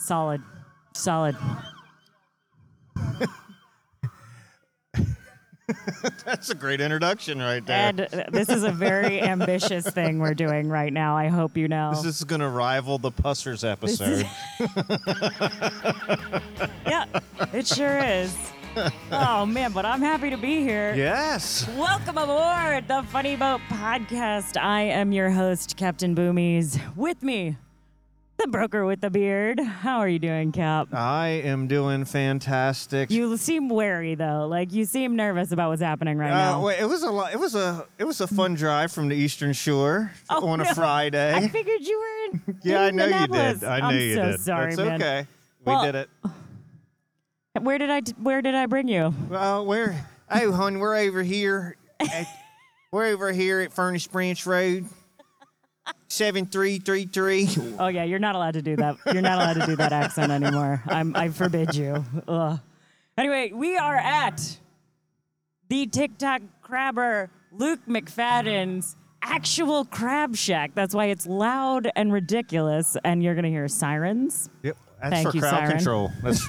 Solid. Solid. That's a great introduction right there. Ed, this is a very ambitious thing we're doing right now. I hope you know. This is going to rival the Pussers episode. Yeah, it sure is. Oh, man, but I'm happy to be here. Yes. Welcome aboard the Funny Boat Podcast. I am your host, Captain Boomies. With me, the broker with the beard. How are you doing, Cap? I am doing fantastic. You seem wary, though. Like, you seem nervous about what's happening right now. Wait, it was a fun drive from the Eastern Shore a Friday. I figured you were in Yeah, I know you did. I'm so sorry, man. It's okay. We did it. Where did I bring you? Well, we're over here. We're over here at Furnish branch road. 7333. Oh yeah, you're not allowed to do that. You're not allowed to do that accent anymore. I forbid you. Ugh. Anyway, we are at the TikTok crabber Luke McFadden's actual crab shack. That's why it's loud and ridiculous, and you're gonna hear sirens. Yep, that's Thank for you, crowd siren. Control. That's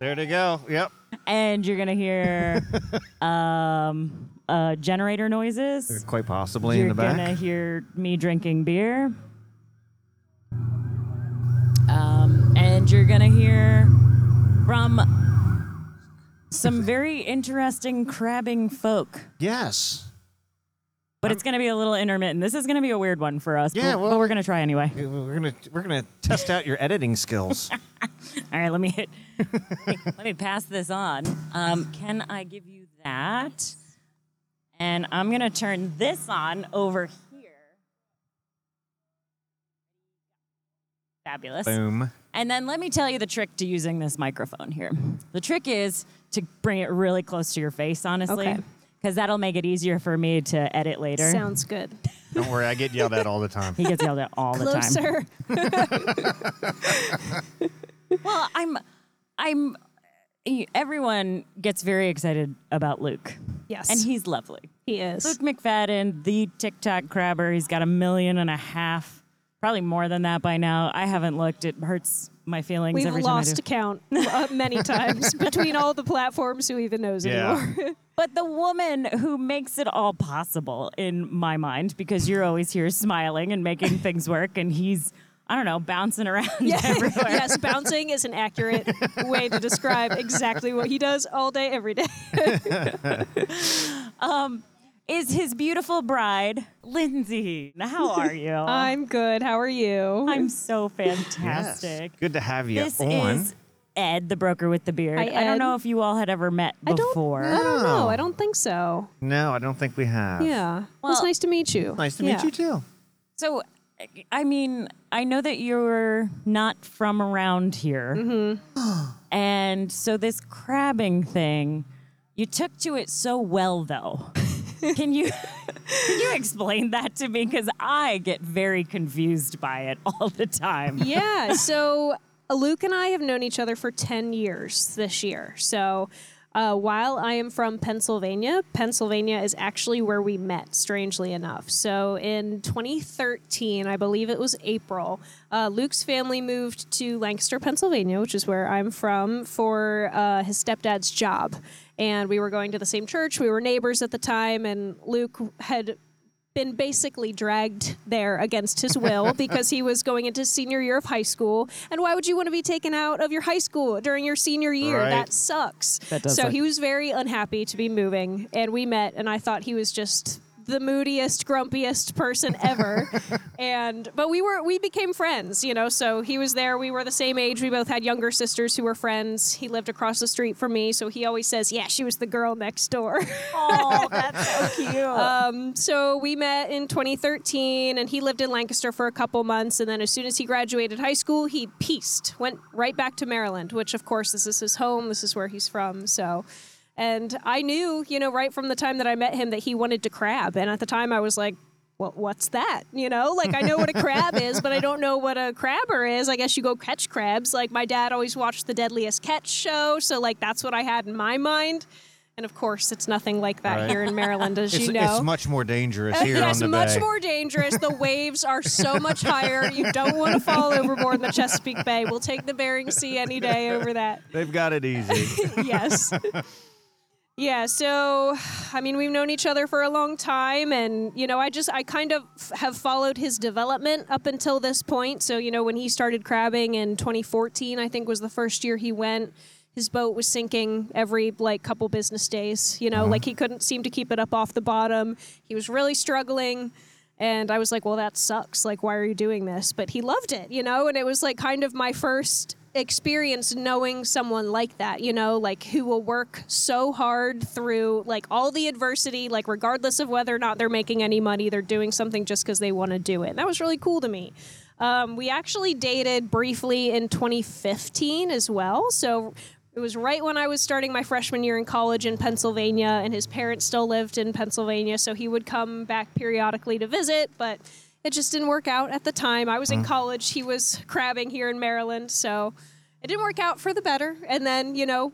there they go. Yep. And you're gonna hear generator noises. Quite possibly in the back. You're going to hear me drinking beer. And you're going to hear from some very interesting crabbing folk. Yes. But it's going to be a little intermittent. This is going to be a weird one for us. Yeah, but we're going to try anyway. We're going to test out your editing skills. All right, let me pass this on. Can I give you that? And I'm going to turn this on over here. Fabulous. Boom. And then let me tell you the trick to using this microphone here. The trick is to bring it really close to your face, honestly, because that'll make it easier for me to edit later. Sounds good. Don't worry, I get yelled at all the time. He gets yelled at all Closer. The time. Well, I'm everyone gets very excited about Luke. Yes. And he's lovely. He is. Luke McFadden, the TikTok crabber. He's got 1.5 million, probably more than that by now. I haven't looked. It hurts my feelings every time I do. We've lost count many times between all the platforms. Who even knows anymore? But the woman who makes it all possible in my mind, because you're always here smiling and making things work, and he's... I don't know, bouncing around everywhere. Yes, bouncing is an accurate way to describe exactly what he does all day, every day. Is his beautiful bride, Lindsay. How are you? I'm good. How are you? I'm so fantastic. Yes. Good to have you on. This is Ed, the broker with the beard. I don't know if you all had ever met before. I don't know. I don't think so. No, I don't think we have. Yeah. Well, it's nice to meet you. Nice to meet you, too. So... I mean, I know that you're not from around here. Mm-hmm. And so this crabbing thing, you took to it so well, though. Can you explain that to me? Because I get very confused by it all the time. Yeah, so Luke and I have known each other for 10 years this year. So while I am from Pennsylvania, Pennsylvania is actually where we met, strangely enough. So in 2013, I believe it was April, Luke's family moved to Lancaster, Pennsylvania, which is where I'm from, for his stepdad's job. And we were going to the same church. We were neighbors at the time, and Luke had been basically dragged there against his will because he was going into senior year of high school. And why would you want to be taken out of your high school during your senior year? Right. That sucks. So he was very unhappy to be moving, and we met, and I thought he was just the moodiest, grumpiest person ever. But we became friends, you know, so he was there. We were the same age. We both had younger sisters who were friends. He lived across the street from me. So he always says, yeah, she was the girl next door. Oh, that's so cute. So we met in 2013, and he lived in Lancaster for a couple months. And then as soon as he graduated high school, he peaced, went right back to Maryland, which of course, this is his home. This is where he's from. So... And I knew, you know, right from the time that I met him that he wanted to crab. And at the time I was like, well, what's that? You know, like I know what a crab is, but I don't know what a crabber is. I guess you go catch crabs. Like my dad always watched the Deadliest Catch show. So like that's what I had in my mind. And of course, it's nothing like that here in Maryland, as you know. It's much more dangerous here on the bay. It's much more dangerous. The waves are so much higher. You don't want to fall overboard in the Chesapeake Bay. We'll take the Bering Sea any day over that. They've got it easy. Yes. Yeah, so, I mean, we've known each other for a long time, and, you know, I kind of have followed his development up until this point. So, you know, when he started crabbing in 2014, I think was the first year he went, his boat was sinking every, couple business days. You know, like, he couldn't seem to keep it up off the bottom. He was really struggling. And I was like, well, that sucks. Like, why are you doing this? But he loved it, you know, and it was, kind of my first experience knowing someone like that, you know, who will work so hard through, all the adversity, regardless of whether or not they're making any money, they're doing something just because they want to do it. And that was really cool to me. We actually dated briefly in 2015 as well. So it was right when I was starting my freshman year in college in Pennsylvania, and his parents still lived in Pennsylvania. So he would come back periodically to visit, but it just didn't work out at the time. I was in college. He was crabbing here in Maryland. So it didn't work out for the better. And then, you know,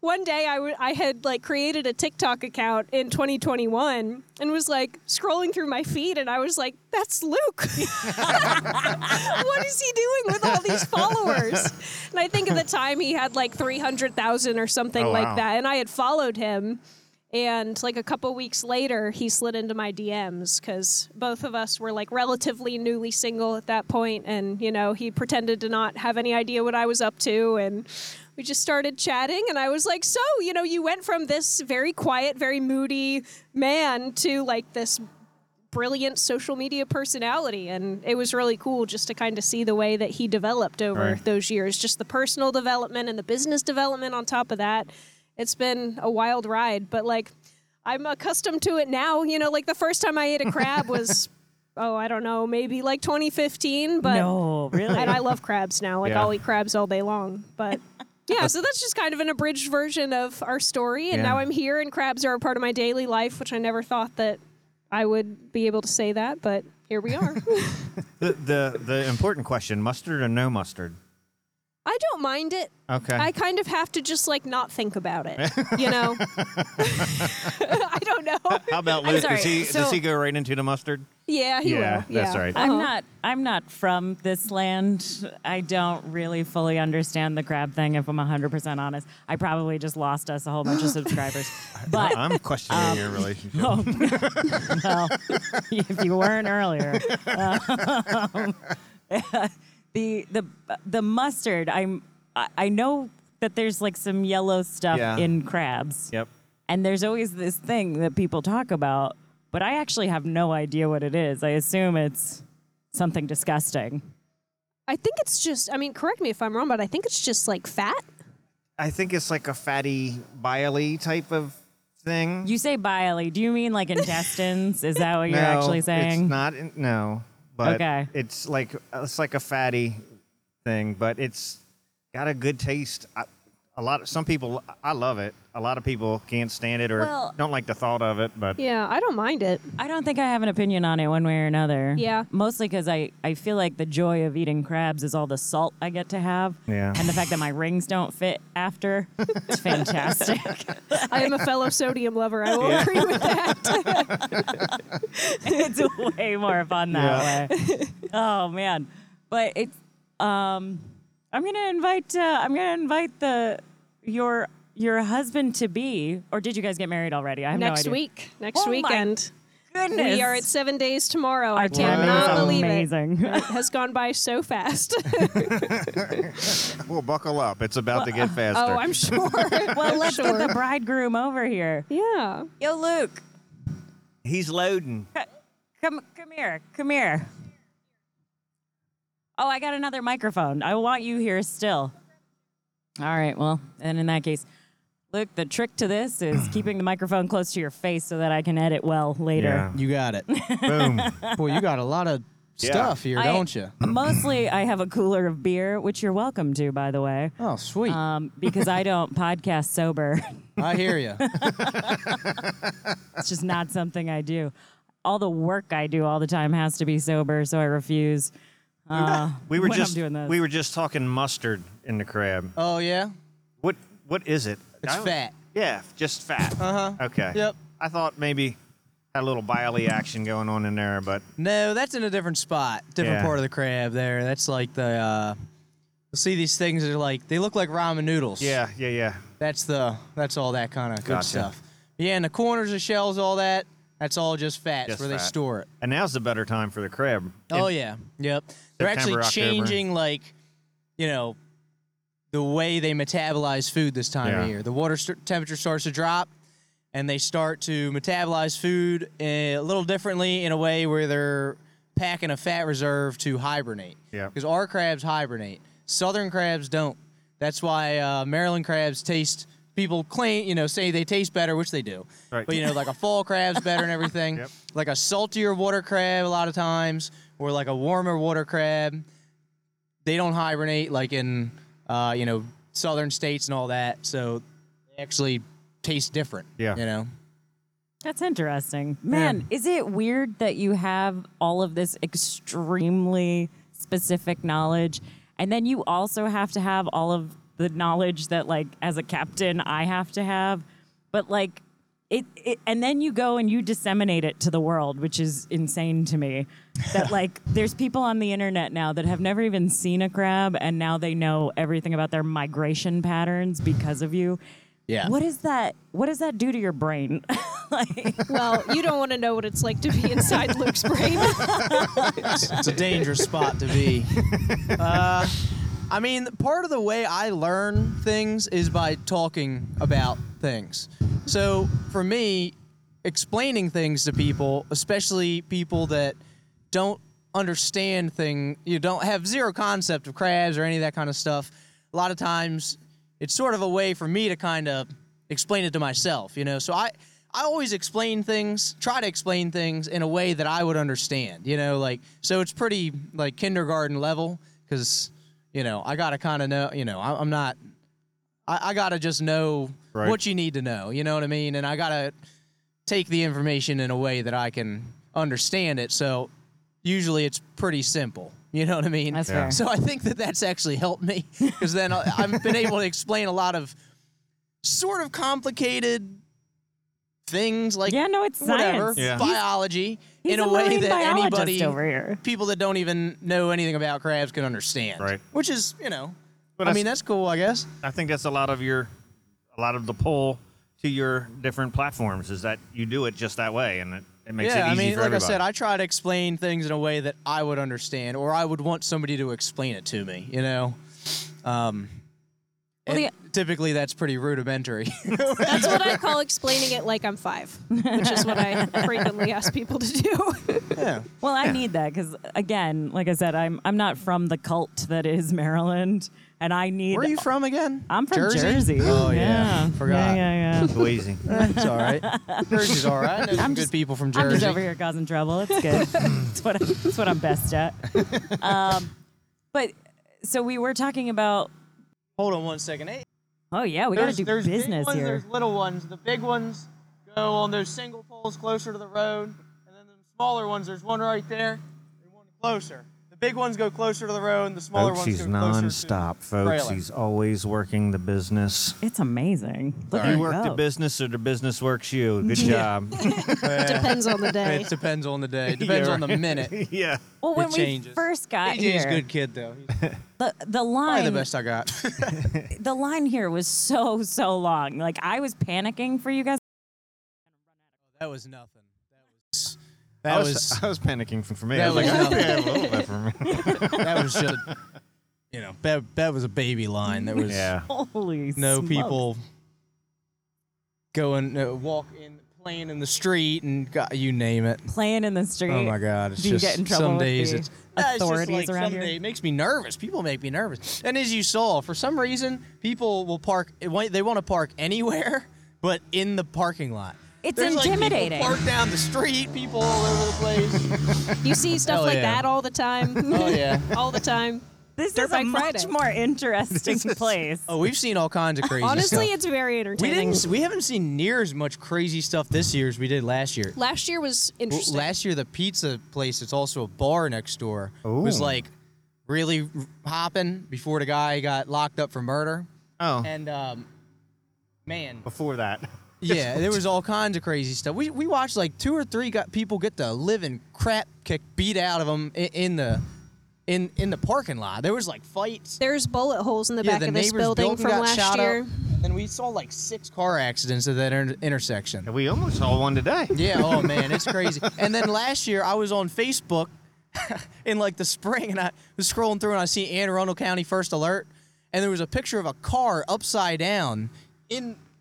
one day I had created a TikTok account in 2021 and was scrolling through my feed. And I was like, that's Luke. What is he doing with all these followers? And I think at the time he had 300,000 or something that. And I had followed him. And a couple weeks later, he slid into my DMs because both of us were relatively newly single at that point. And, you know, he pretended to not have any idea what I was up to. And we just started chatting. And I was like, so, you know, you went from this very quiet, very moody man to this brilliant social media personality. And it was really cool just to kind of see the way that he developed over those years, just the personal development and the business development on top of that. It's been a wild ride, but, I'm accustomed to it now. You know, the first time I ate a crab was, I don't know, maybe 2015. But no, really? And I love crabs now. I'll eat crabs all day long. But, yeah, so that's just kind of an abridged version of our story. And now I'm here, and crabs are a part of my daily life, which I never thought that I would be able to say that. But here we are. The important question, mustard or no mustard? I don't mind it. Okay. I kind of have to just not think about it, you know? I don't know. How about Luke? Does he go right into the mustard? Yeah, he will. Yeah, that's right. I'm not from this land. I don't really fully understand the crab thing, if I'm 100% honest. I probably just lost us a whole bunch of subscribers. But I'm questioning your relationship. Oh, well, if you weren't earlier. The mustard, I know that there's some yellow stuff in crabs. Yep. And there's always this thing that people talk about, but I actually have no idea what it is. I assume it's something disgusting. I think it's just, correct me if I'm wrong, but I think it's just fat. I think it's a fatty, bile-y type of thing. You say bile-y. Do you mean intestines? Is that what you're actually saying? It's not. No. But it's it's a fatty thing, but it's got a good taste. I love it. A lot of people can't stand it or don't like the thought of it. But yeah, I don't mind it. I don't think I have an opinion on it one way or another. Yeah. Mostly because I feel like the joy of eating crabs is all the salt I get to have. Yeah. And the fact that my rings don't fit after. It's fantastic. I am a fellow sodium lover. I will agree with that. It's way more fun that way. Oh, man. But it's... I'm gonna invite your husband-to-be, or did you guys get married already? I have no idea. Next weekend. My goodness. We are at 7 days tomorrow. I cannot believe amazing. It. It has gone by so fast. Well, buckle up. It's about to get faster. Oh, I'm sure. Well, let's get the bridegroom over here. Yeah. Yo, Luke. He's loading. Come here. Oh, I got another microphone. I want you here still. All right, well, and in that case, Luke, the trick to this is keeping the microphone close to your face so that I can edit well later. Yeah. You got it. Boom. Boy, you got a lot of stuff here, don't you? Mostly, I have a cooler of beer, which you're welcome to, by the way. Oh, sweet. Because I don't podcast sober. I hear you. It's just not something I do. All the work I do all the time has to be sober, so I refuse. We were just talking mustard in the crab. Oh yeah. What is it? It's fat. Yeah, just fat. Uh-huh. Okay. Yep. I thought maybe had a little bile-y action going on in there, but... No, that's in a different spot, different part of the crab there. That's like the... You'll see these things that are like... They look like ramen noodles. Yeah, yeah, yeah. That's all that kind of good stuff. Yeah, and the corners of shells, all that, that's all just fat. That's where fat. They store it. And now's the better time for the crab. Oh, yeah. Yep. They're actually changing, like, you know... the way they metabolize food this time of year. The water temperature starts to drop, and they start to metabolize food a little differently in a way where they're packing a fat reserve to hibernate. Yeah. Because our crabs hibernate. Southern crabs don't. That's why Maryland crabs taste, people claim, you know, say they taste better, which they do. Right. But, you know, like a fall crab's better and everything. Yep. Like a saltier water crab a lot of times, or like a warmer water crab. They don't hibernate like in... you know, southern states and all that, so they actually taste different. Yeah, you know, that's interesting, man. Yeah. Is it weird that you have all of this extremely specific knowledge, and then you also have to have all of the knowledge that, like, as a captain, I have to have, but like it, and then you go and you disseminate it to the world, which is insane to me. That, like, there's people on the internet now that have never even seen a crab, and now they know everything about their migration patterns because of you. Yeah. What is that? What does that do to your brain? Like, well, you don't want to know what it's like to be inside Luke's brain. It's a dangerous spot to be. I mean, part of the way I learn things is by talking about things. So for me, explaining things to people, especially people that don't understand things, you don't have zero concept of crabs or any of that kind of stuff, a lot of times it's sort of a way for me to kind of explain it to myself, you know? So I always explain things, try to explain things in a way that I would understand, you know? Like, so it's pretty, like, kindergarten level, because... You know, I got to kind of know, you know, I'm not, I got to just know what you need to know, you know what I mean? And I got to take the information in a way that I can understand it. So usually it's pretty simple, you know what I mean? That's fair. So I think that's actually helped me, because then I've been able to explain a lot of sort of complicated things, like, it's whatever, science. Yeah. Biology. He's in a way that anybody, over here. People that don't even know anything about crabs can understand. Right. Which is, you know, but I mean, that's cool, I guess. I think that's a lot of the pull to your different platforms, is that you do it just that way, and it makes it easy for everybody. Yeah, I mean, like I said, I try to explain things in a way that I would understand, or I would want somebody to explain it to me, you know? Well, typically, that's pretty rudimentary. That's what I call explaining it like I'm five, which is what I frequently ask people to do. Yeah. Well, I need that, because, again, like I said, I'm not from the cult that is Maryland, and I need... Where are you from again? I'm from Jersey. Oh, yeah. Forgot. Yeah. Boise. It's all right. Jersey's all right. I know some good people from Jersey. I'm just over here causing trouble. It's good. It's what I'm best at. But, so we were talking about... Hold on one second. Hey. Oh, yeah, we got to do business here. There's little ones. The big ones go on those single poles closer to the road, and then the smaller ones, there's one right there and one closer. The big ones go closer to the road, and the smaller ones go closer to the trailer. Folks, he's nonstop, folks. He's always working the business. It's amazing. You work the business, or the business works you. Good job. Depends on the day. It depends on the day. Depends on the minute. Yeah. Well, when we first got here... AJ's a good kid, though. The line... Probably the best I got. The line here was so long. Like, I was panicking for you guys. That was nothing. I was panicking for me. That was just, you know, that was a baby line. There was holy smokes. People going playing in the street, and you name it. Playing in the street. Oh my God! It's you get in trouble some days. It's authorities just like around here. It makes me nervous. People make me nervous. And as you saw, for some reason, people will park. They want to park anywhere, but in the parking lot. It's intimidating. People park down the street, people all over the place. You see stuff like that all the time. Oh, yeah. All the time. This Dirt is a much Friday. More interesting place. Oh, we've seen all kinds of crazy stuff. Honestly, it's very entertaining. We haven't seen near as much crazy stuff this year as we did last year. Last year was interesting. Last year, the pizza place that's also a bar next door was, like, really hopping before the guy got locked up for murder. Oh. And Man. Before that. Yeah, there was all kinds of crazy stuff. We watched like two or three people get the living crap kicked beat out of them in the parking lot. There was like fights. There's bullet holes in the back of this building from last year. And we saw like 6 car accidents at that intersection. And we almost saw one today. Yeah, oh man, it's crazy. And then last year I was on Facebook in like the spring, and I was scrolling through and I see Anne Arundel County First Alert, and there was a picture of a car upside down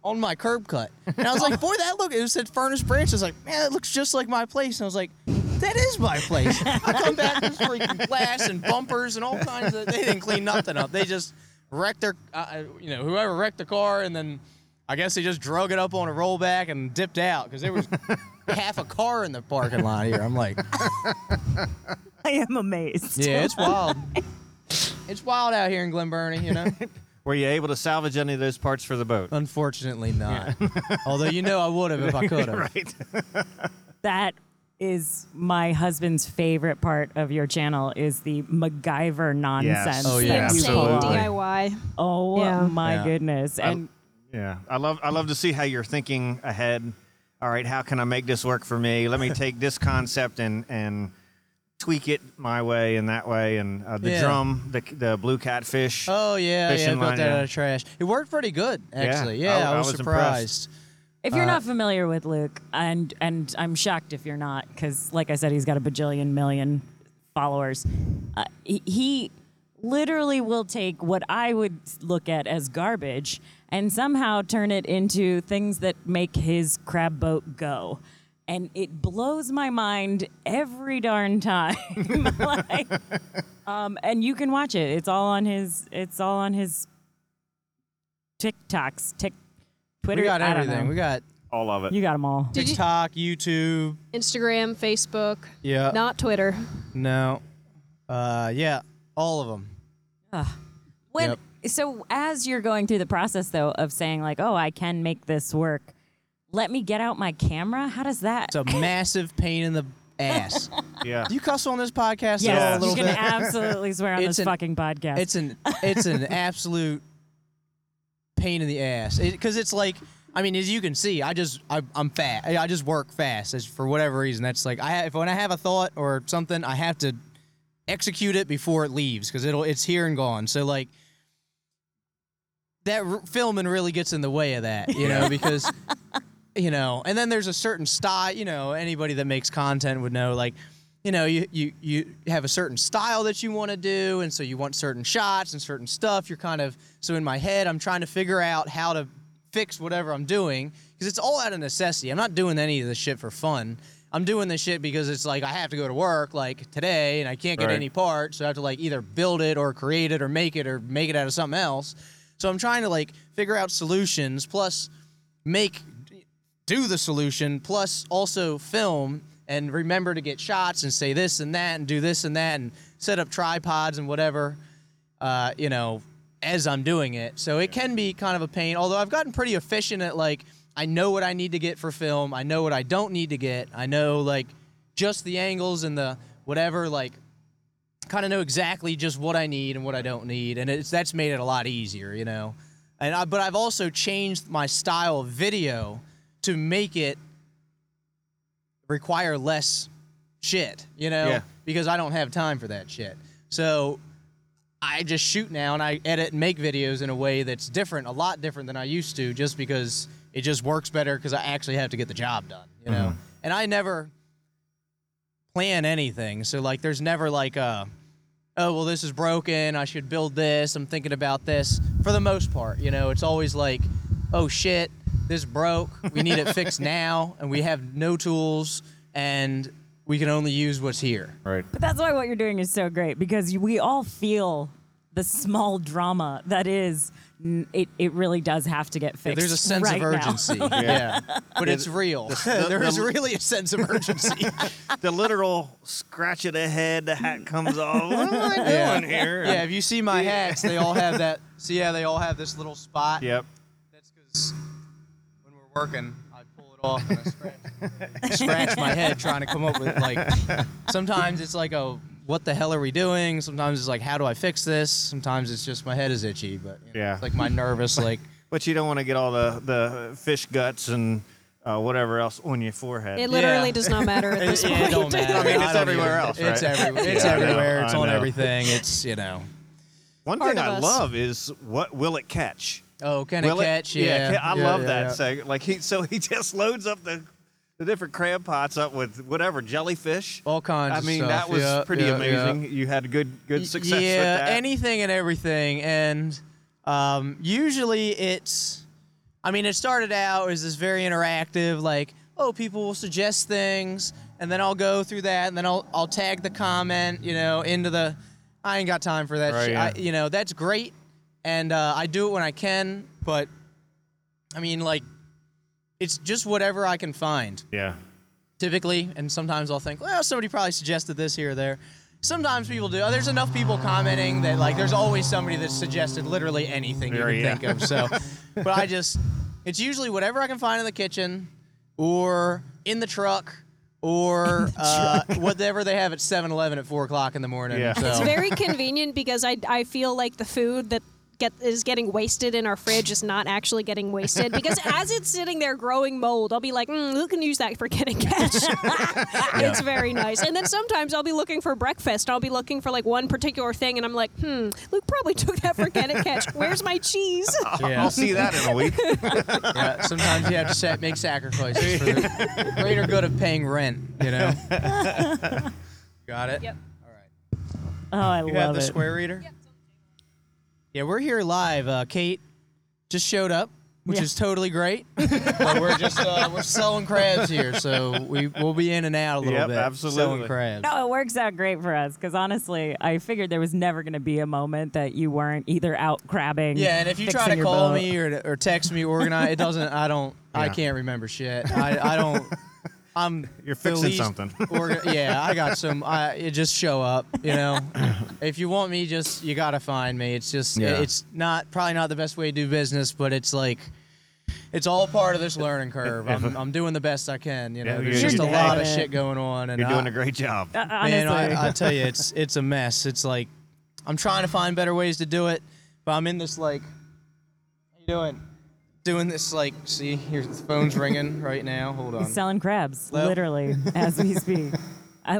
on my curb cut. And I was like, boy, that look, it said Furnish branch. I was like, man, it looks just like my place. And I was like, that is my place. I come back with freaking glass and bumpers and all kinds of, they didn't clean nothing up. They just wrecked their, whoever wrecked the car, and then I guess they just drug it up on a rollback and dipped out, because there was half a car in the parking lot here. I'm like. I am amazed. Yeah, it's wild. It's wild out here in Glen Burnie, you know. Were you able to salvage any of those parts for the boat? Unfortunately not. Yeah. Although I would have if I could have. Right. That is my husband's favorite part of your channel, is the MacGyver nonsense. Yes. Oh, yeah. Insane DIY. Oh, yeah. My goodness. And I love to see how you're thinking ahead. All right, how can I make this work for me? Let me take this concept and tweak it my way and that way, and drum, the blue catfish. Oh yeah, I built that out of trash. It worked pretty good, actually. Yeah, I was surprised. If you're not familiar with Luke, and I'm shocked if you're not, because like I said, he's got a bajillion million followers. He literally will take what I would look at as garbage and somehow turn it into things that make his crab boat go. And it blows my mind every darn time. And you can watch it. It's all on his. It's all on his TikToks, Twitter. We got everything. We got all of it. You got them all. TikTok, YouTube, Instagram, Facebook. Yeah. Not Twitter. No. Yeah. All of them. So as you're going through the process though of saying like, oh, I can make this work. Let me get out my camera? How does that? It's a massive pain in the ass. Yeah. Do you cuss on this podcast at all a little bit? You can absolutely swear on this fucking podcast. It's an absolute pain in the ass. Because it's like, I mean, as you can see, I'm fat. I just work fast for whatever reason. That's like, when I have a thought or something, I have to execute it before it leaves, because it's here and gone. So like, that filming really gets in the way of that, because... and then there's a certain style, anybody that makes content would know, like, you have a certain style that you want to do, and so you want certain shots and certain stuff. You're kind of, so in my head, I'm trying to figure out how to fix whatever I'm doing, because it's all out of necessity. I'm not doing any of this shit for fun. I'm doing this shit because it's like, I have to go to work, like, today, and I can't get any part, so I have to, like, either build it or create it or make it out of something else. So I'm trying to, like, figure out solutions, plus do the solution, plus also film and remember to get shots and say this and that and do this and that and set up tripods and whatever, as I'm doing it. So it can be kind of a pain, although I've gotten pretty efficient at, like, I know what I need to get for film. I know what I don't need to get. I know, like, just the angles and the whatever, like, kind of know exactly just what I need and what I don't need. And that's made it a lot easier, And but I've also changed my style of video to make it require less shit, because I don't have time for that shit. So I just shoot now, and I edit and make videos in a way that's different, a lot different than I used to, just because it just works better, because I actually have to get the job done, Mm-hmm. And I never plan anything. So, like, there's never, like, this is broken, I should build this, I'm thinking about this. For the most part, it's always like, oh, shit, this broke, we need it fixed now, and we have no tools, and we can only use what's here. Right. But that's why what you're doing is so great, because we all feel the small drama that is, it really does have to get fixed. Yeah, there's a sense of urgency. Yeah. But it's real. There is really a sense of urgency. The literal scratch of the head, the hat comes off. What am I doing here? Yeah, if you see my hats, they all have that. See how they all have this little spot? Yep. That's because... working, I pull it off and I scratch my head trying to come up with, like, sometimes it's like, oh, what the hell are we doing? Sometimes it's like, how do I fix this? Sometimes it's just my head is itchy, but it's like my nervous, like, But you don't want to get all the fish guts and whatever else on your forehead. It literally does not matter at this point. It don't matter. I mean, it's everywhere else, right? It's everywhere. It's everywhere. It's on everything. It's, you know. One thing I love is what will it catch? Oh, can it catch? Yeah, I love that. So he just loads up the different crab pots up with whatever, jellyfish. All kinds of stuff. I mean, that was pretty amazing. Yeah. You had good success with that. Yeah, anything and everything. And usually it's, I mean, it started out as this very interactive, like, oh, people will suggest things, and then I'll go through that, and then I'll tag the comment, you know, into the, I ain't got time for that shit. Yeah. You know, that's great, and I do it when I can, but, I mean, like, it's just whatever I can find. Yeah. Typically, and sometimes I'll think, well, somebody probably suggested this here or there. Sometimes people do. Oh, there's enough people commenting that, like, there's always somebody that suggested literally anything you can think of. So, but I just, it's usually whatever I can find in the kitchen or in the truck or whatever they have at 7-Eleven at 4 o'clock in the morning. Yeah. So. It's very convenient because I feel like the food that is getting wasted in our fridge is not actually getting wasted because as it's sitting there growing mold, I'll be like, who can use that for getting catch? It's very nice. And then sometimes I'll be looking for breakfast. I'll be looking for like one particular thing and I'm like, Luke probably took that for getting catch. Where's my cheese? Yeah. I'll see that in a week. Yeah, sometimes you have to make sacrifices for the greater good of paying rent, you know? Got it? Yep. All right. Oh, I love it. You have the square reader? Yep. Yeah, we're here live. Kate just showed up, which is totally great. But we're just we're selling crabs here, so we'll be in and out a little bit. Absolutely. Selling crabs. No, it works out great for us because honestly, I figured there was never going to be a moment that you weren't either out crabbing. Yeah, and if you try to call me or text me, organize it doesn't. I don't. Yeah. I can't remember shit. I don't. You're fixing something. I got some. It just show up, you know. If you want me, just you gotta find me. It's just, it's not probably not the best way to do business, but it's like, it's all part of this learning curve. I'm doing the best I can, you know. There's just a lot of shit going on, and you're doing a great job. Man, I tell you, it's a mess. It's like, I'm trying to find better ways to do it, but I'm in this like, how you doing? Doing this, like, see, your phone's ringing right now. Hold on. He's selling crabs, literally, as we speak.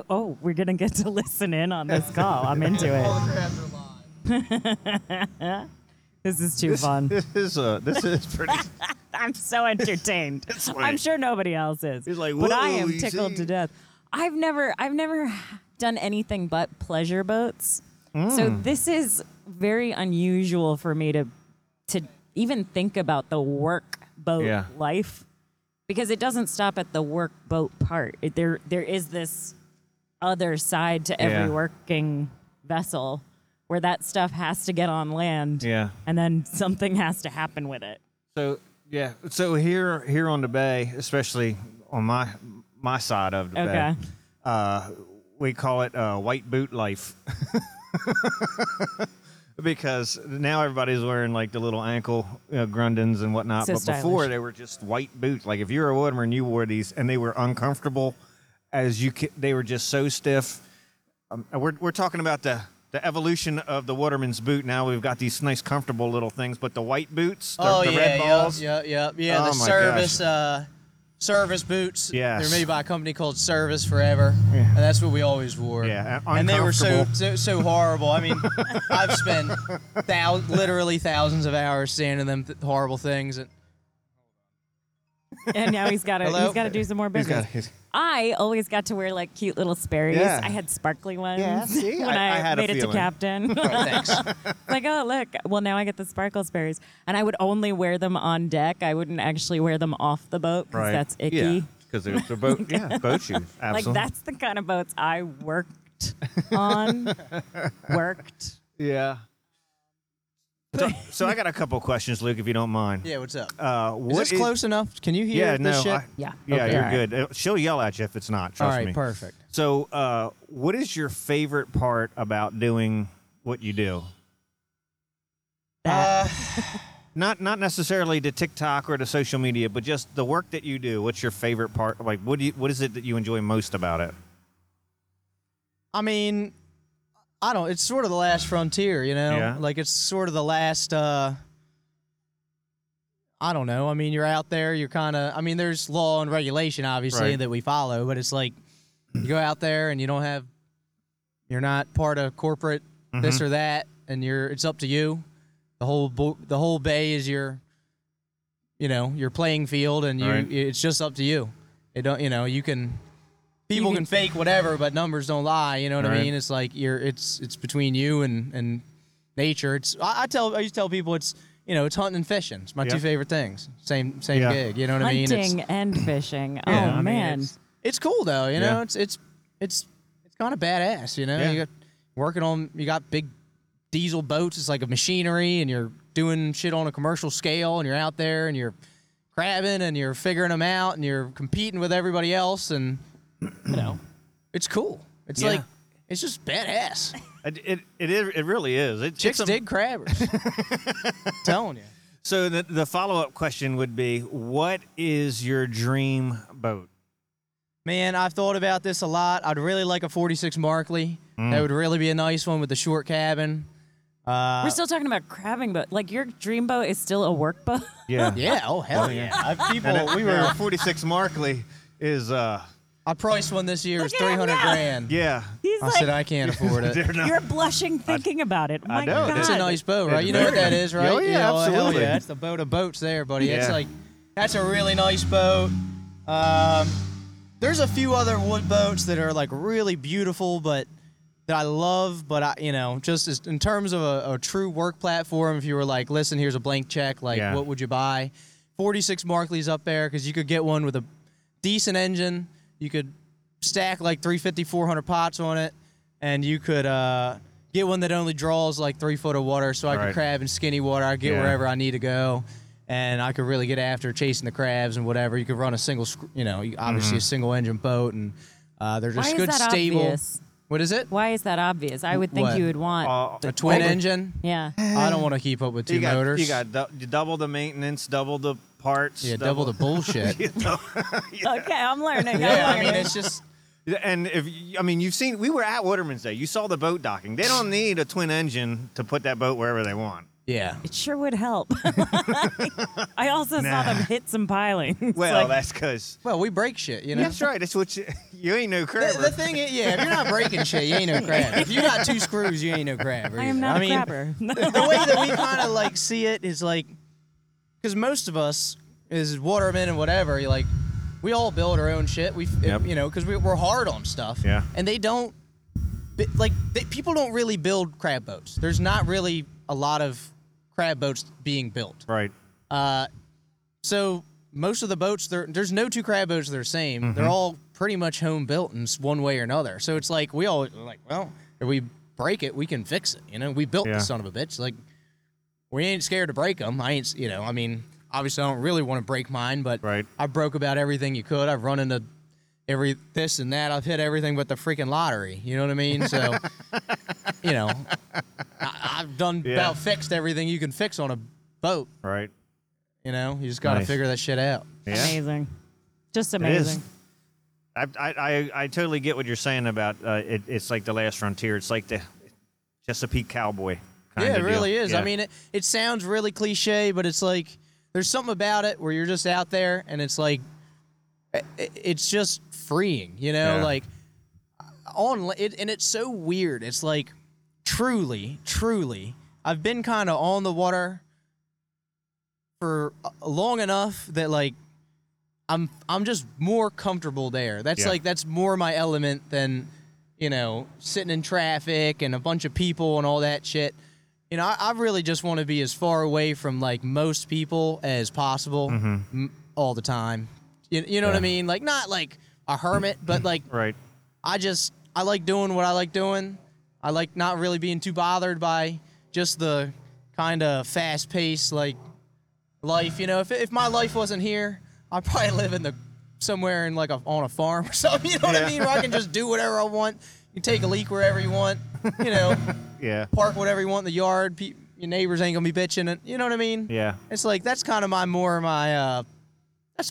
We're going to get to listen in on this call. I'm into it. All the crabs are live. This is too fun. This is pretty. I'm so entertained. Like, I'm sure nobody else is. He's like, but I am tickled to death. I've never done anything but pleasure boats. So this is very unusual for me to even think about the work boat life, because it doesn't stop at the work boat part. There is this other side to every working vessel where that stuff has to get on land, and then something has to happen with it. So so here on the bay, especially on my side of the bay, we call it white boot life. Because now everybody's wearing, like, the little ankle Grundens and whatnot. So but before, stylish. They were just white boots. Like, if you were a woodman, you wore these, and they were uncomfortable. They were just so stiff. We're talking about the evolution of the waterman's boot. Now we've got these nice, comfortable little things. But the white boots, the red balls. Oh, the service, service boots. Yes. They're made by a company called Service Forever, and that's what we always wore. Yeah, and they were so horrible. I mean, I've spent literally thousands of hours standing them horrible things. And now he's got to do some more business. I always got to wear like cute little Sperrys. Yeah. I had sparkly ones when I made it to Captain. Oh, thanks. Like, oh, look. Well, now I get the sparkle Sperrys. And I would only wear them on deck. I wouldn't actually wear them off the boat because that's icky. Yeah, because there's a boat. Yeah, boat shoes. Absolutely. Like, that's the kind of boats I worked on. Yeah. So I got a couple questions, Luke, if you don't mind. Yeah, what's up? Is this close enough? Can you hear this shit? You're good. She'll yell at you if it's not, trust me. All right, perfect. So what is your favorite part about doing what you do? Not necessarily the TikTok or the social media, but just the work that you do. What's your favorite part? Like, what is it that you enjoy most about it? I mean, it's sort of the last frontier, you know? Yeah. Like, it's sort of the last, I don't know. I mean, you're out there, you're kind of, I mean, there's law and regulation, obviously, right, that we follow, but it's like you go out there and you don't have, you're not part of corporate this or that, and you're, it's up to you. The whole bay is your, you know, your playing field, and you, right, it's just up to you. It don't, you know, you can, people can fake whatever, but numbers don't lie. You know what right. I mean? It's like you're, it's between you and nature. It's, I used to tell people it's, you know, it's hunting and fishing. It's my two favorite things. Same yeah. gig. You know what hunting I mean? Hunting and fishing. Yeah, oh, I man. Mean, it's cool, though. You know, it's kind of badass, you know? Yeah. You got working on, you got big diesel boats. It's like a machinery, and you're doing shit on a commercial scale, and you're out there, and you're crabbing, and you're figuring them out, and you're competing with everybody else, and, you know, it's cool. It's like, it's just badass. It really is. Chicks dig crabbers. I'm telling you. So the follow-up question would be, what is your dream boat? Man, I've thought about this a lot. I'd really like a 46 Markley. That would really be a nice one with the short cabin. We're still talking about crabbing, but like your dream boat is still a work boat? Yeah. Yeah, oh, hell yeah. We were 46 Markley is... I priced one this year. It was $300,000. Yeah. I said, I can't afford it. You're blushing thinking about it. I know. That's a nice boat, right? You know what that is, right? Oh, yeah, you know, absolutely. Yeah. That's the boat of boats there, buddy. Yeah. It's like, that's a really nice boat. There's a few other wood boats that are like really beautiful, but that I love, but I, you know, just as, in terms of a true work platform, if you were like, listen, here's a blank check, like, what would you buy? 46 Markley's up there, because you could get one with a decent engine. You could stack like 350, 400 pots on it, and you could get one that only draws like 3 foot of water, so I could crab in skinny water. I get wherever I need to go, and I could really get after chasing the crabs and whatever. You could run a single, you know, obviously a single engine boat, and they're just Why good is that stable. Obvious? What is it? Why is that obvious? I would think you would want a twin engine. Yeah, I don't want to keep up with two motors. You got double the maintenance, double the parts. Yeah, double the bullshit. You know? Okay, I'm learning. Yeah, I mean, it's just. And you've seen. We were at Waterman's Day. You saw the boat docking. They don't need a twin engine to put that boat wherever they want. Yeah, it sure would help. I also saw them hit some piling. Well, like, that's because we break shit, you know. That's right. That's what you ain't no crabber. The thing is, if you're not breaking shit, you ain't no crabber. If you got two screws, you ain't no crabber. I am not a crabber. The way that we kind of like see it is like, because most of us is watermen and whatever. You're like, we all build our own shit. We, you know, because we're hard on stuff. Yeah. And they don't like people don't really build crab boats. There's not really a lot of crab boats being built. Right. So most of the boats, there's no two crab boats that are the same. Mm-hmm. They're all pretty much home built in one way or another. So it's like we all like, well, if we break it, we can fix it. You know, we built this son of a bitch. Like, we ain't scared to break them. I ain't, you know, I mean, obviously I don't really want to break mine, but I broke about everything you could. I've run into every this and that. I've hit everything but the freaking lottery. You know what I mean? So, you know, I've done about fixed everything you can fix on a boat. Right. You know, you just got to figure that shit out. Yeah. Amazing. Just amazing. I totally get what you're saying about it's like the last frontier. It's like the Chesapeake cowboy kind of deal. It really is. Yeah. I mean, it sounds really cliche, but it's like there's something about it where you're just out there and it's like it's just freeing, you know? Yeah. Like, and it's so weird. It's like... Truly, I've been kind of on the water for long enough that like I'm just more comfortable there. That's like that's more my element than, you know, sitting in traffic and a bunch of people and all that shit. You know, I really just want to be as far away from like most people as possible all the time. You know what I mean? Like not like a hermit, but like I like doing what I like doing. I like not really being too bothered by just the kind of fast-paced, like, life. You know, if my life wasn't here, I'd probably live in somewhere in, like, on a farm or something. You know what I mean? Where I can just do whatever I want. You take a leak wherever you want. You know. Park whatever you want in the yard. Your neighbors ain't gonna be bitching. And, you know what I mean? Yeah. It's like that's kind of that's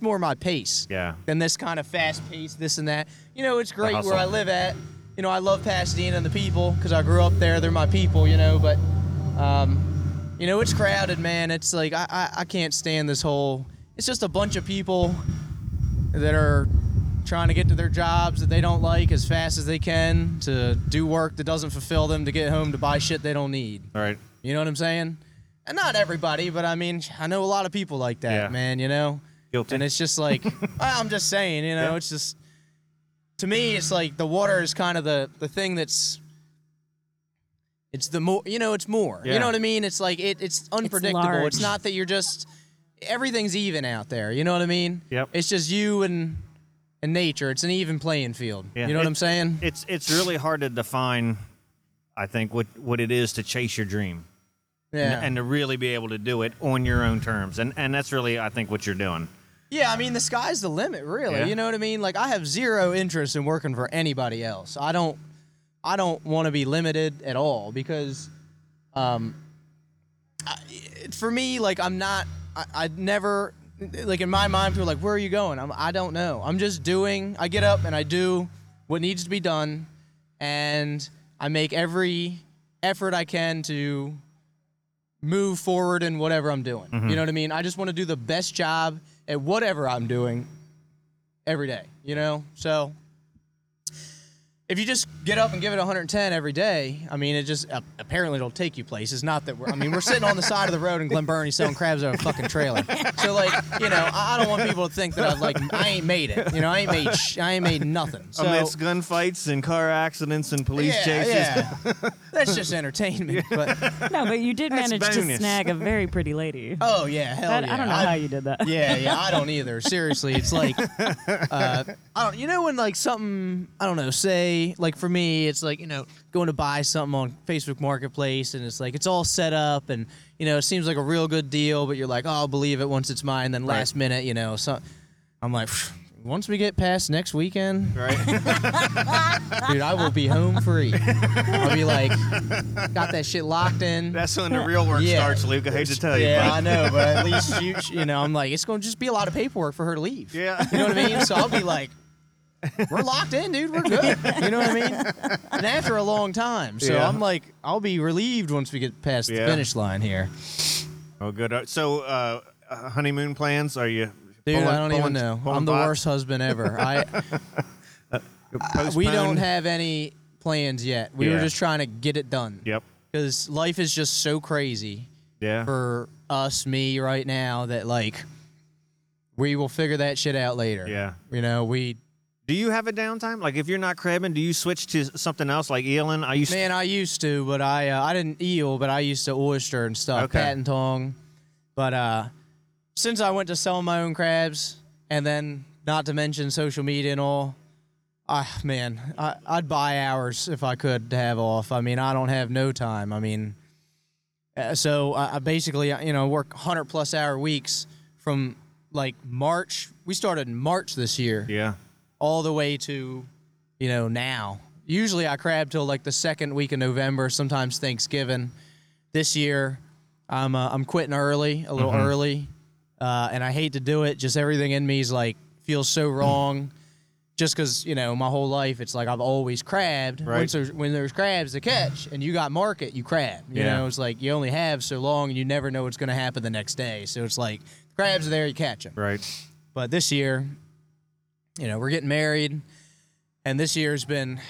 more my pace. Yeah. Than this kind of fast-paced, this and that. You know, it's great where I live at. You know, I love Pasadena and the people because I grew up there. They're my people, you know. But You know, it's crowded, man. It's like, I can't stand this whole, it's just a bunch of people that are trying to get to their jobs that they don't like as fast as they can, to do work that doesn't fulfill them, to get home, to buy shit they don't need. All right. You know what I'm saying? And not everybody, but I mean, I know a lot of people like that, yeah, man, you know? Guilty. And it's just like, I'm just saying, you know, yeah, it's just, to me, it's like the water is kind of the thing that's, it's the more, you know, it's more, yeah, you know what I mean? It's like, it's unpredictable. It's not that you're just, everything's even out there. You know what I mean? Yep. It's just you and nature. It's an even playing field. Yeah. You know what I'm saying? It's really hard to define, I think, what it is to chase your dream. Yeah. And to really be able to do it on your own terms. And that's really, I think, what you're doing. Yeah, I mean, the sky's the limit, really. Yeah. You know what I mean? Like, I have zero interest in working for anybody else. I don't want to be limited at all because, for me, like, I'm not, I'd never, like, in my mind, people are like, where are you going? I don't know. I'm just doing, I get up and I do what needs to be done, and I make every effort I can to move forward in whatever I'm doing. Mm-hmm. You know what I mean? I just want to do the best job at whatever I'm doing every day, you know? So if you just get up and give it 110 every day, I mean, it just apparently it'll take you places. Not that we're sitting on the side of the road in Glen Burnie selling crabs out of a fucking trailer. So, like, you know, I don't want people to think that I ain't made it. You know, I ain't made nothing. So, amidst gunfights and car accidents and police chases. Yeah. That's just entertainment. But no, but you did manage to snag a very pretty lady. Oh, yeah. Hell yeah. I don't know how you did that. Yeah, I don't either. Seriously, it's like, I don't, you know, when, like, something, I don't know, say, like, for me, it's like, you know, going to buy something on Facebook Marketplace, and it's like, it's all set up, and, you know, it seems like a real good deal, but you're like, oh, I'll believe it once it's mine, and then last minute, you know, so I'm like, once we get past next weekend, right? Dude, I will be home free. I'll be like, got that shit locked in. That's when the real work starts, Luke. I hate to tell you. Yeah, I know, but at least, you know, I'm like, it's going to just be a lot of paperwork for her to leave. Yeah. You know what I mean? So I'll be like, we're locked in, dude. We're good. You know what I mean? And after a long time. So I'm like, I'll be relieved once we get past the finish line here. Oh, good. So honeymoon plans, are you? Dude, I don't even know. I'm the worst husband ever. We don't have any plans yet. We were just trying to get it done. Yep. Because life is just so crazy for us, me right now, that, like, we will figure that shit out later. Yeah. You know, do you have a downtime? Like, if you're not crabbing, do you switch to something else, like eeling? I used to, but I didn't eel, but I used to oyster and stuff, cat and tong. But since I went to selling my own crabs, and then not to mention social media and all, I'd buy hours if I could to have off. I mean, I don't have no time. I mean, so I basically, you know, work 100-plus hour weeks from, like, March. We started in March this year. Yeah. All the way to, you know, now. Usually I crab till, like, the second week of November, sometimes Thanksgiving. This year, I'm quitting early, a little early, and I hate to do it. Just everything in me is like, feels so wrong, just because, you know, my whole life it's like I've always crabbed. Right. When there's crabs to catch, and you got market, you crab. You know, it's like you only have so long, and you never know what's going to happen the next day. So it's like crabs are there, you catch them. Right. But this year, you know, we're getting married, and this year's been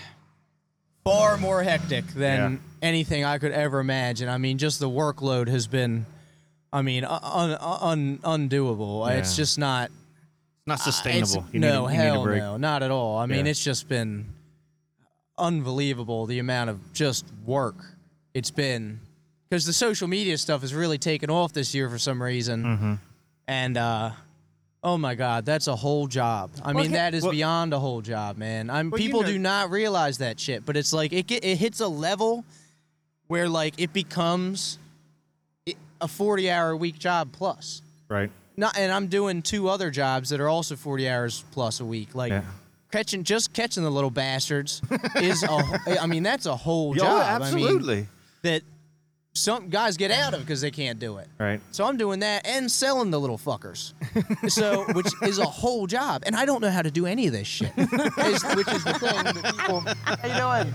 far more hectic than anything I could ever imagine. I mean, just the workload has been, I mean, undoable. Yeah. It's just not sustainable. You need a break. No, not at all. I mean, it's just been unbelievable, the amount of just work it's been, because the social media stuff has really taken off this year for some reason, and oh, my God, that's a whole job. I mean, that is beyond a whole job, man. People do not realize that shit, but it's like it hits a level where, like, it becomes a 40-hour-a-week job plus. Right. And I'm doing two other jobs that are also 40 hours plus a week. Like, catching the little bastards is that's a whole job. Absolutely. I mean, that some guys get out of because they can't do it. Right. So I'm doing that and selling the little fuckers. So, which is a whole job. And I don't know how to do any of this shit. Which is the thing that people... How you doing?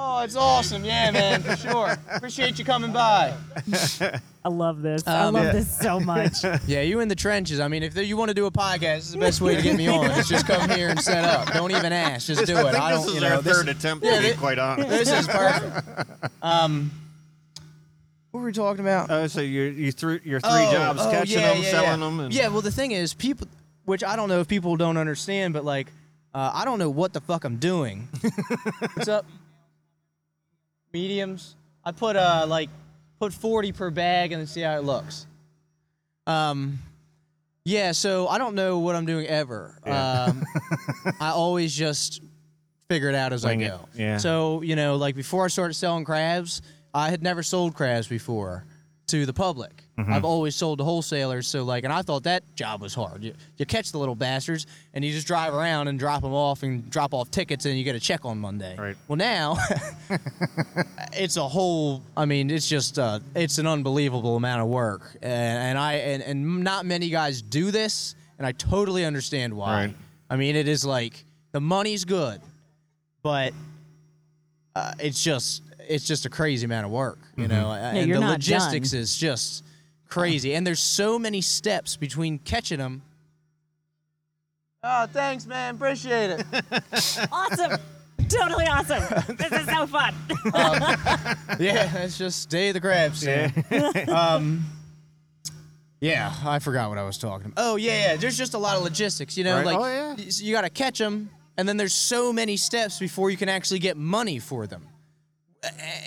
Oh, it's awesome. Yeah, man, for sure. Appreciate you coming by. I love this. I love this so much. Yeah, you in the trenches. I mean, if you want to do a podcast, it's the best way to get me on. Is just come here and set up. Don't even ask. Just do it. I think this is our third attempt, to be quite honest. This is perfect. What were we talking about? Oh, so you threw your three jobs, catching them, selling them. And... Yeah, well, the thing is, people, which I don't know if people don't understand, but, like, I don't know what the fuck I'm doing. What's up? Mediums. I put, put 40 per bag and then see how it looks. Yeah, so I don't know what I'm doing ever. Yeah. I always just figure it out as I go. Yeah. So, you know, like, before I started selling crabs... I had never sold crabs before to the public. Mm-hmm. I've always sold to wholesalers, so and I thought that job was hard. You catch the little bastards, and you just drive around and drop them off and drop off tickets, and you get a check on Monday. Right. Well, now, it's a whole, I mean, it's just, it's an unbelievable amount of work. And not many guys do this, and I totally understand why. Right. I mean, it is like, the money's good, but it's just a crazy amount of work, you know, and the logistics is just crazy. And there's so many steps between catching them. Oh, thanks, man. Appreciate it. Awesome. Totally awesome. This is so fun. Yeah, it's just Day of the Crabs. Yeah. Yeah, I forgot what I was talking about. Oh, yeah, there's just a lot of logistics, you know, right? You got to catch them, and then there's so many steps before you can actually get money for them.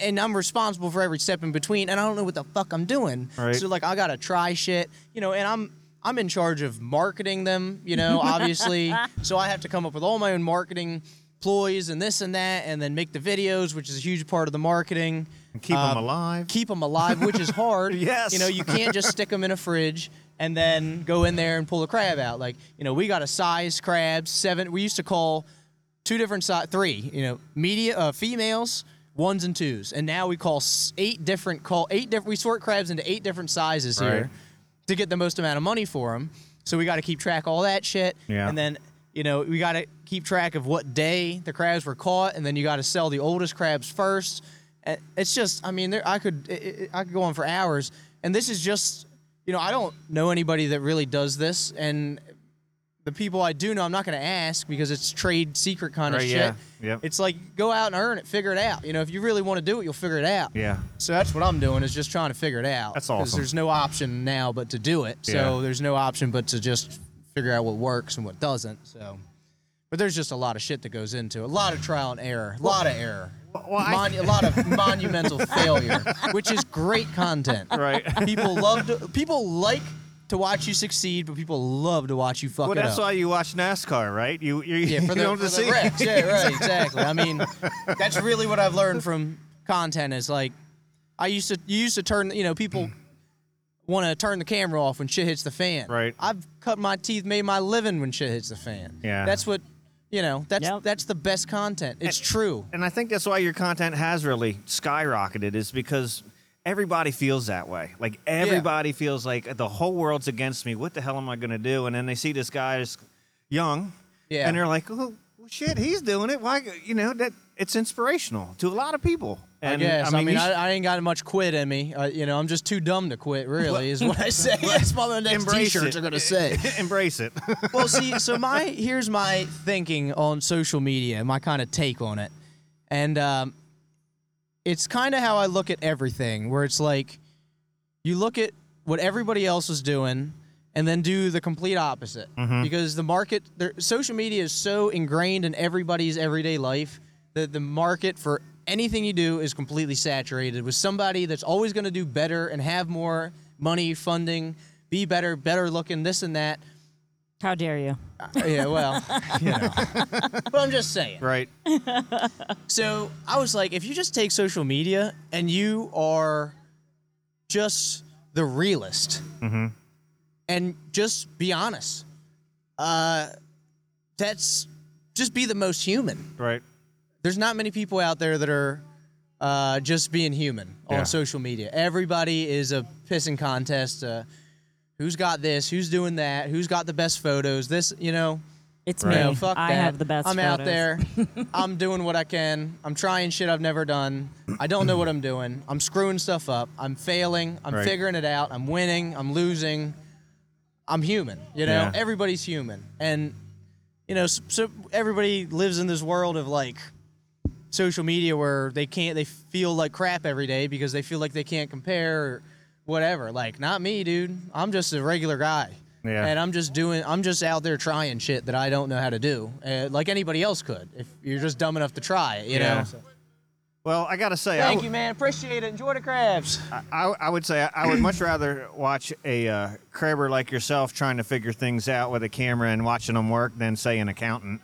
And I'm responsible for every step in between, and I don't know what the fuck I'm doing. Right. So, I gotta try shit, you know, and I'm in charge of marketing them, you know, obviously. So I have to come up with all my own marketing ploys and this and that, and then make the videos, which is a huge part of the marketing. And keep them alive. Keep them alive, which is hard. Yes. You know, you can't just stick them in a fridge and then go in there and pull a crab out. You know, we got a size crab, seven. We used to call two different size, three, you know, females, ones and twos, and now we call we sort crabs into 8 different sizes here to get the most amount of money for them. So we got to keep track of all that shit, and then, you know, we got to keep track of what day the crabs were caught, and then you got to sell the oldest crabs first. It's just, I mean, I could go on for hours, and this is just, you know, I don't know anybody that really does this, and the people I do know, I'm not going to ask because it's trade secret kind of shit. Yeah. Yep. It's like, go out and earn it, figure it out. You know, if you really want to do it, you'll figure it out. Yeah. So that's what I'm doing, is just trying to figure it out. That's awesome. Because there's no option now but to do it. Yeah. So there's no option but to just figure out what works and what doesn't. So, but there's just a lot of shit that goes into it. A lot of trial and error. A lot of error. A lot of monumental failure, which is great content. Right. People like to watch you succeed, but people love to watch you fuck it up. Well, that's why you watch NASCAR, right? You don't see the wrecks. Yeah, right, exactly. I mean, that's really what I've learned from content is, you used to turn, you know, people want to turn the camera off when shit hits the fan. Right. I've cut my teeth, made my living when shit hits the fan. Yeah. That's what, you know, that's the best content. It's true. And I think that's why your content has really skyrocketed, is because everybody feels that way. Everybody feels like the whole world's against me. What the hell am I going to do? And then they see this guy is young, and they're like, "Oh shit, he's doing it." Why? You know, that it's inspirational to a lot of people. And, I ain't got much quit in me. You know, I'm just too dumb to quit. Really, is what I say. That's what the next T-shirts are going to say. Embrace it. Well, see, so here's my thinking on social media, my kind of take on it, and. It's kind of how I look at everything, where it's like you look at what everybody else is doing and then do the complete opposite. Mm-hmm. Because the market, social media is so ingrained in everybody's everyday life that the market for anything you do is completely saturated with somebody that's always going to do better and have more money, funding, be better, better looking, this and that. How dare you? Yeah, well, you know. But I'm just saying. Right. So I was like, if you just take social media and you are just the realist, and just be honest, just be the most human. Right. There's not many people out there that are just being human on social media. Everybody is a pissing contest, who's got this, who's doing that, who's got the best photos, this, you know. It's right. me. No, fuck I that. Have the best I'm photos. Out there. I'm doing what I can. I'm trying shit I've never done. I don't know what I'm doing. I'm screwing stuff up. I'm failing. I'm right. figuring it out. I'm winning. I'm losing. I'm human. You know, yeah. everybody's human. And, you know, so everybody lives in this world of, like, social media where they can't, they feel like crap every day because they feel like they can't compare or whatever. Like, not me, dude. I'm just a regular guy. Yeah. And I'm just out there trying shit that I don't know how to do, like anybody else could, if you're just dumb enough to try it, you yeah. know? So. Well, I got to say... Thank you, man. Appreciate it. Enjoy the crabs. I would say I would much rather watch a crabber like yourself trying to figure things out with a camera and watching them work than, say, an accountant.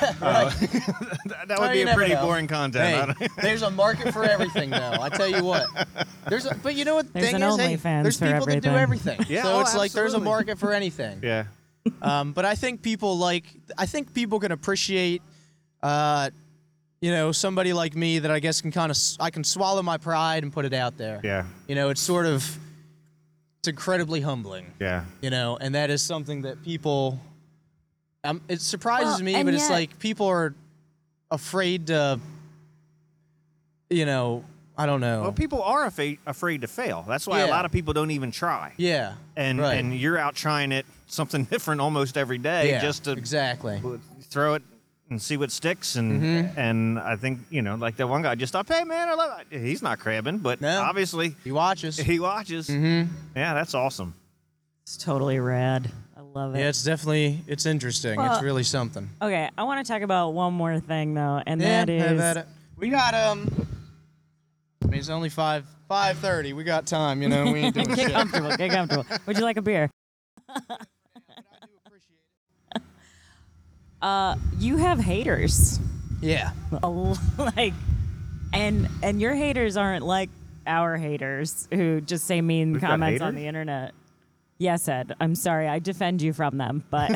That would be a pretty boring content. Hey, there's a market for everything, though. I tell you what. But you know what? There's an OnlyFans. There's people that do everything. Yeah, so it's like there's a market for anything. Yeah. But I think people can appreciate, you know, somebody like me that I guess can kind of I can swallow my pride and put it out there. Yeah. You know, it's sort of it's incredibly humbling. Yeah. You know, and that is something that people. It surprises me, but it's like people are afraid to, you know, I don't know. Well, people are afraid to fail. That's why a lot of people don't even try. Yeah, and you're out trying it something different almost every day just to exactly throw it and see what sticks. And and I think, you know, like that one guy just thought, hey man, I love it. He's not crabbing, but obviously he watches. Mm-hmm. Yeah, that's awesome. It's totally rad. Love it. Yeah, it's definitely, it's interesting. Well, it's really something. Okay, I want to talk about one more thing, though, and that is... I've had it. We got, I mean, it's only 5:30. We got time, you know, we ain't doing shit. Get comfortable. Would you like a beer? You have haters. Yeah. Like, and your haters aren't like our haters who just say mean We've comments on the internet. Yes, Ed. I'm sorry. I defend you from them, but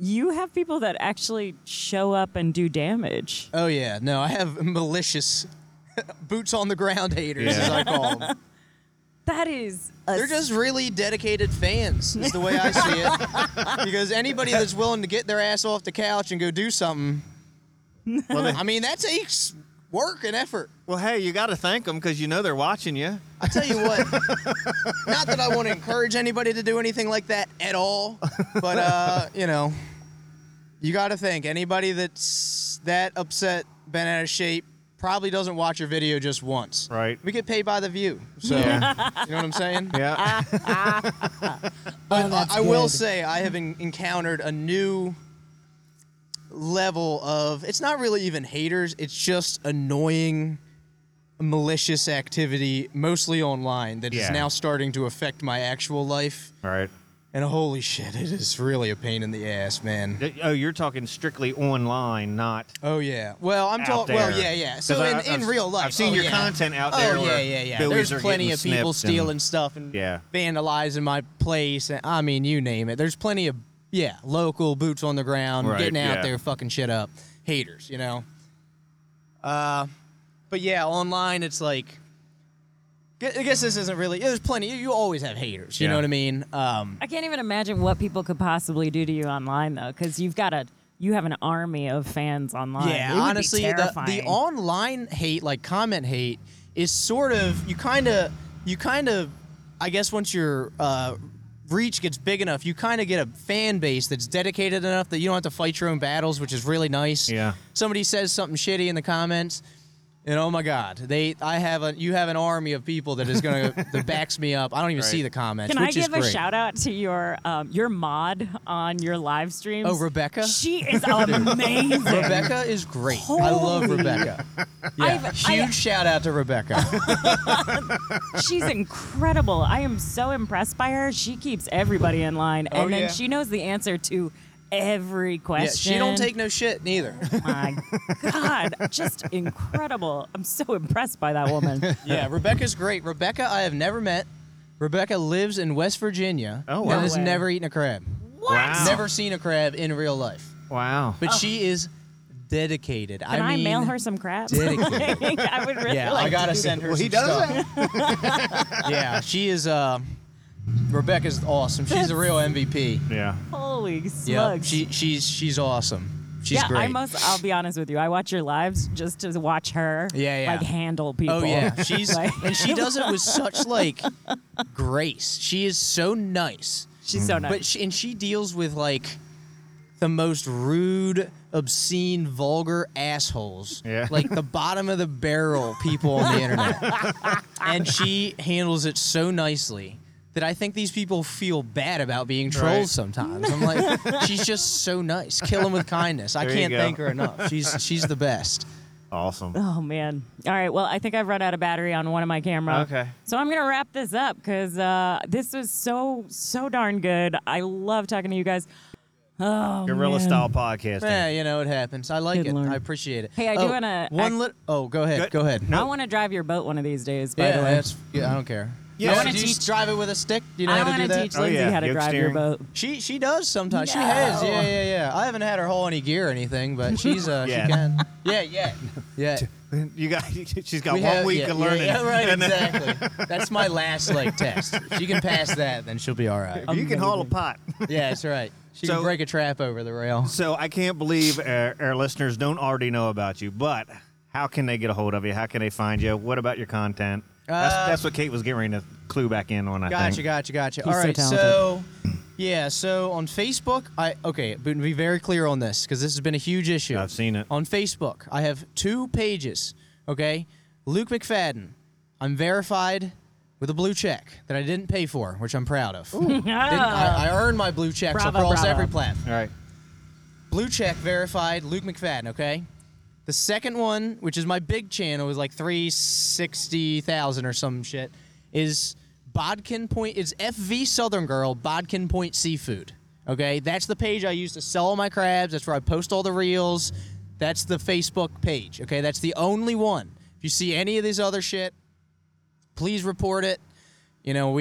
you have people that actually show up and do damage. Oh yeah, no, I have malicious boots on the ground haters, as I call them. That is. They're just really dedicated fans, is the way I see it. Because anybody that's willing to get their ass off the couch and go do something, well, I mean, that takes work and effort. Well, hey, you got to thank them because you know they're watching you. I tell you what, not that I want to encourage anybody to do anything like that at all, but, you know, you got to thank anybody that's that upset, been out of shape, probably doesn't watch your video just once. Right. We get paid by the view, so you know what I'm saying? Yeah. But I will say I have encountered a new... level of, it's not really even haters, it's just annoying, malicious activity, mostly online, that is now starting to affect my actual life. All right. And holy shit, it is really a pain in the ass, man. Oh, you're talking strictly online, not. Oh yeah. Well, I'm talking. Well, yeah. So in real life, I've seen your content out there. Oh yeah. There's plenty of people stealing stuff and vandalizing my place. And, I mean, you name it. There's plenty of. Yeah, local, boots on the ground, getting out there, fucking shit up. Haters, you know? But yeah, online it's like, I guess this isn't really, there's plenty, you always have haters, you know what I mean? I can't even imagine what people could possibly do to you online, though, because you have an army of fans online. Yeah, honestly, the online hate, like comment hate, is sort of, you kind of, I guess once you're, reach gets big enough, you kind of get a fan base that's dedicated enough that you don't have to fight your own battles, which is really nice. Yeah. Somebody says something shitty in the comments, and oh my God, you have an army of people that is going to that backs me up. I don't even see the comments. Can I give a shout out to your mod on your live streams? Oh, Rebecca, she is amazing. Rebecca is great. Holy. I love Rebecca. Yeah, huge shout out to Rebecca. She's incredible. I am so impressed by her. She keeps everybody in line, and then she knows the answer to every question. Yeah, she don't take no shit neither. Oh my God, just incredible. I'm so impressed by that woman. Yeah, Rebecca's great. Rebecca, I have never met. Rebecca lives in West Virginia and has never eaten a crab. What? Wow. Never seen a crab in real life. Wow. But she is dedicated. Can I mean, mail her some crabs? Dedicated. I would really like to. Yeah, I gotta send her some stuff. He does that. Yeah, she is Rebecca's awesome. She's a real MVP. Yeah. Holy smokes. Yeah, she's awesome. She's great. I'll be honest with you. I watch your lives just to watch her like handle people. Oh yeah. She's and she does it with such like grace. She is so nice. She's so nice. But she deals with like the most rude, obscene, vulgar assholes. Yeah. Like the bottom of the barrel people on the internet. And she handles it so nicely that I think these people feel bad about being trolls sometimes. I'm like, she's just so nice. Kill them with kindness. I can't thank her enough. She's the best. Awesome. Oh, man. All right. Well, I think I've run out of battery on one of my cameras. Okay. So I'm going to wrap this up because this was so darn good. I love talking to you guys. Oh, Guerrilla-style podcasting. Yeah, you know, it happens. I like it. Lord. I appreciate it. Hey, I do want to... go ahead. Go ahead. No. I want to drive your boat one of these days, by the way. I don't care. Yeah, I want to drive it with a stick. Do you know how to do that? I want to teach Lindsay how to drive your boat. She does sometimes. No. She has. Yeah. I haven't had her haul any gear or anything, but she's she can. Yeah. She's got 1 week of learning. Yeah, right. Exactly. That's my last test. If you can pass that, then she'll be all right. If you can haul a pot. Yeah, that's right. She can break a trap over the rail. So I can't believe our listeners don't already know about you, but how can they get a hold of you? How can they find you? What about your content? That's what Kate was getting ready to clue back in on, I think. Gotcha. All right, so on Facebook, but be very clear on this because this has been a huge issue. I've seen it. On Facebook, I have two pages, okay? Luke McFadden, I'm verified with a blue check that I didn't pay for, which I'm proud of. I earned my blue checks across every platform. All right. Blue check verified, Luke McFadden, okay? The second one, which is my big channel, is like 360,000 or some shit, is Bodkin Point. It's FV Southern Girl, Bodkin Point Seafood. Okay? That's the page I use to sell all my crabs. That's where I post all the reels. That's the Facebook page. Okay? That's the only one. If you see any of this other shit, please report it. You know,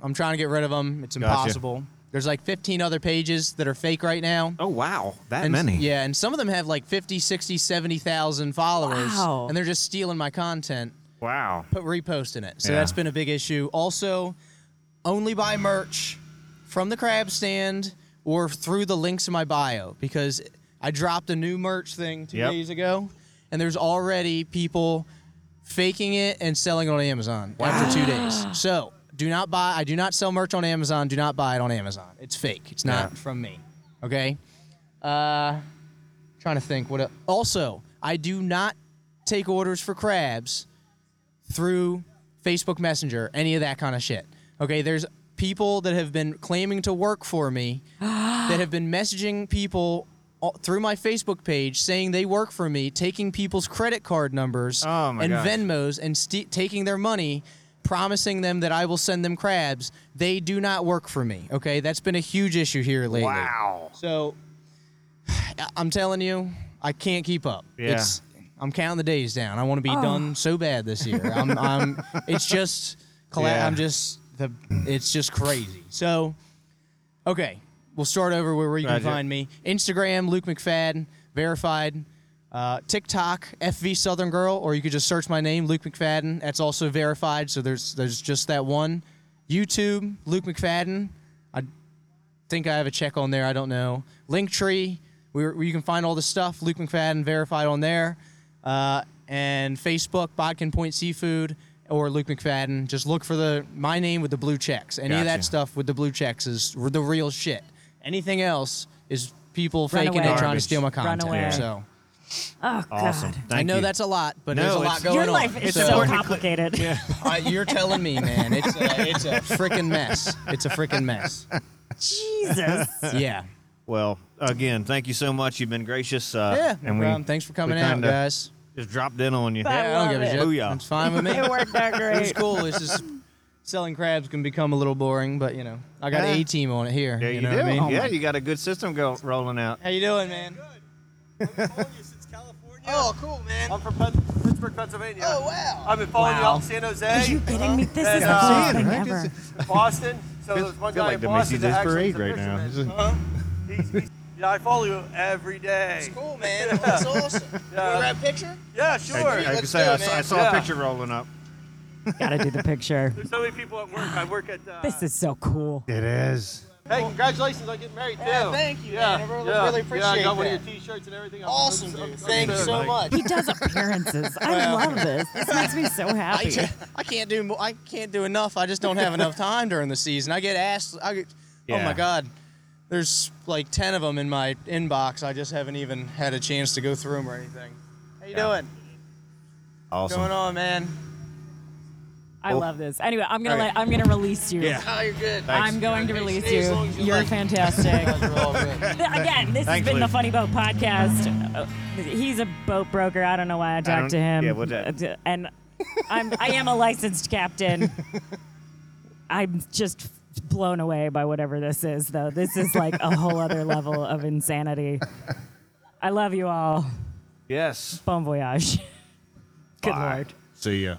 I'm trying to get rid of them. It's impossible. Gotcha. There's like 15 other pages that are fake right now. Oh, wow. That many. Yeah, and some of them have like 50, 60, 70,000 followers. Wow. And they're just stealing my content. Wow. Reposting it. So that's been a big issue. Also, only buy merch from the crab stand or through the links in my bio because I dropped a new merch thing 2 days ago, and there's already people faking it and selling it on Amazon after 2 days. So... do not buy. I do not sell merch on Amazon. Do not buy it on Amazon. It's fake. It's not from me. Okay? Trying to think. What else? Also, I do not take orders for crabs through Facebook Messenger, any of that kind of shit. Okay? There's people that have been claiming to work for me that have been messaging people through my Facebook page saying they work for me, taking people's credit card numbers Venmos and taking their money, promising them that I will send them crabs. They do not work for me, okay? That's been a huge issue here lately. Wow. So, I'm telling you, I can't keep up. Yeah. I'm counting the days down. I want to be done so bad this year. It's just... it's just crazy. So, okay. We'll start over where you can find me. Instagram, Luke McFadden, verified. TikTok, FV Southern Girl, or you could just search my name, Luke McFadden. That's also verified, so there's just that one. YouTube, Luke McFadden. I think I have a check on there. I don't know. Linktree, where you can find all the stuff. Luke McFadden, verified on there. And Facebook, Bodkin Point Seafood, or Luke McFadden. Just look for my name with the blue checks. Any of that stuff with the blue checks is the real shit. Anything else is people faking it, trying to steal my content. So. Oh, awesome. God. I know that's a lot, but there's a lot going on. Your life is so complicated. Yeah. You're telling me, man. It's a freaking mess. Jesus. Yeah. Well, again, thank you so much. You've been gracious. No problem. Thanks for coming out, guys. Just dropped in on you. I don't give a shit. It's fine with me. It worked out great. It's cool. It's just selling crabs can become a little boring, but, you know, I got an A-team on it here. Yeah, you know what I mean? You got a good system rolling out. How you doing, man? Good. I've been following you since California. Oh, cool, man. I'm from Pittsburgh, Pennsylvania. Oh, wow. I've been following you out in San Jose. Are you kidding me? This is the best thing ever. Boston. So there's one guy in Boston that actually is a fisherman. I follow you every day. It's cool, man. Yeah. That's awesome. Yeah. Can we grab a picture? Yeah, sure. I saw a picture rolling up. Gotta do the picture. There's so many people at work. I work at... This is so cool. It is. Hey, congratulations on getting married, too. Thank you, man. I really appreciate that. I got one of your T-shirts and everything. Awesome, dude. Thank you so much. He does appearances. I love this. This makes me so happy. I can't do enough. I just don't have enough time during the season. I get asked... Oh, my God. There's like 10 of them in my inbox. I just haven't even had a chance to go through them or anything. How you doing? Awesome. What's going on, man? I love this. Anyway, I'm gonna release you. Yeah. Oh, you're good. Thanks. I'm going to release you. You're fantastic. Again, this has been the Funny Boat Podcast. He's a boat broker. I don't know why I talked to him. Yeah, what's that? And I am a licensed captain. I'm just blown away by whatever this is, though. This is like a whole other level of insanity. I love you all. Yes. Bon voyage. Good Lord. See ya.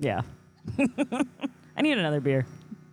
Yeah. I need another beer.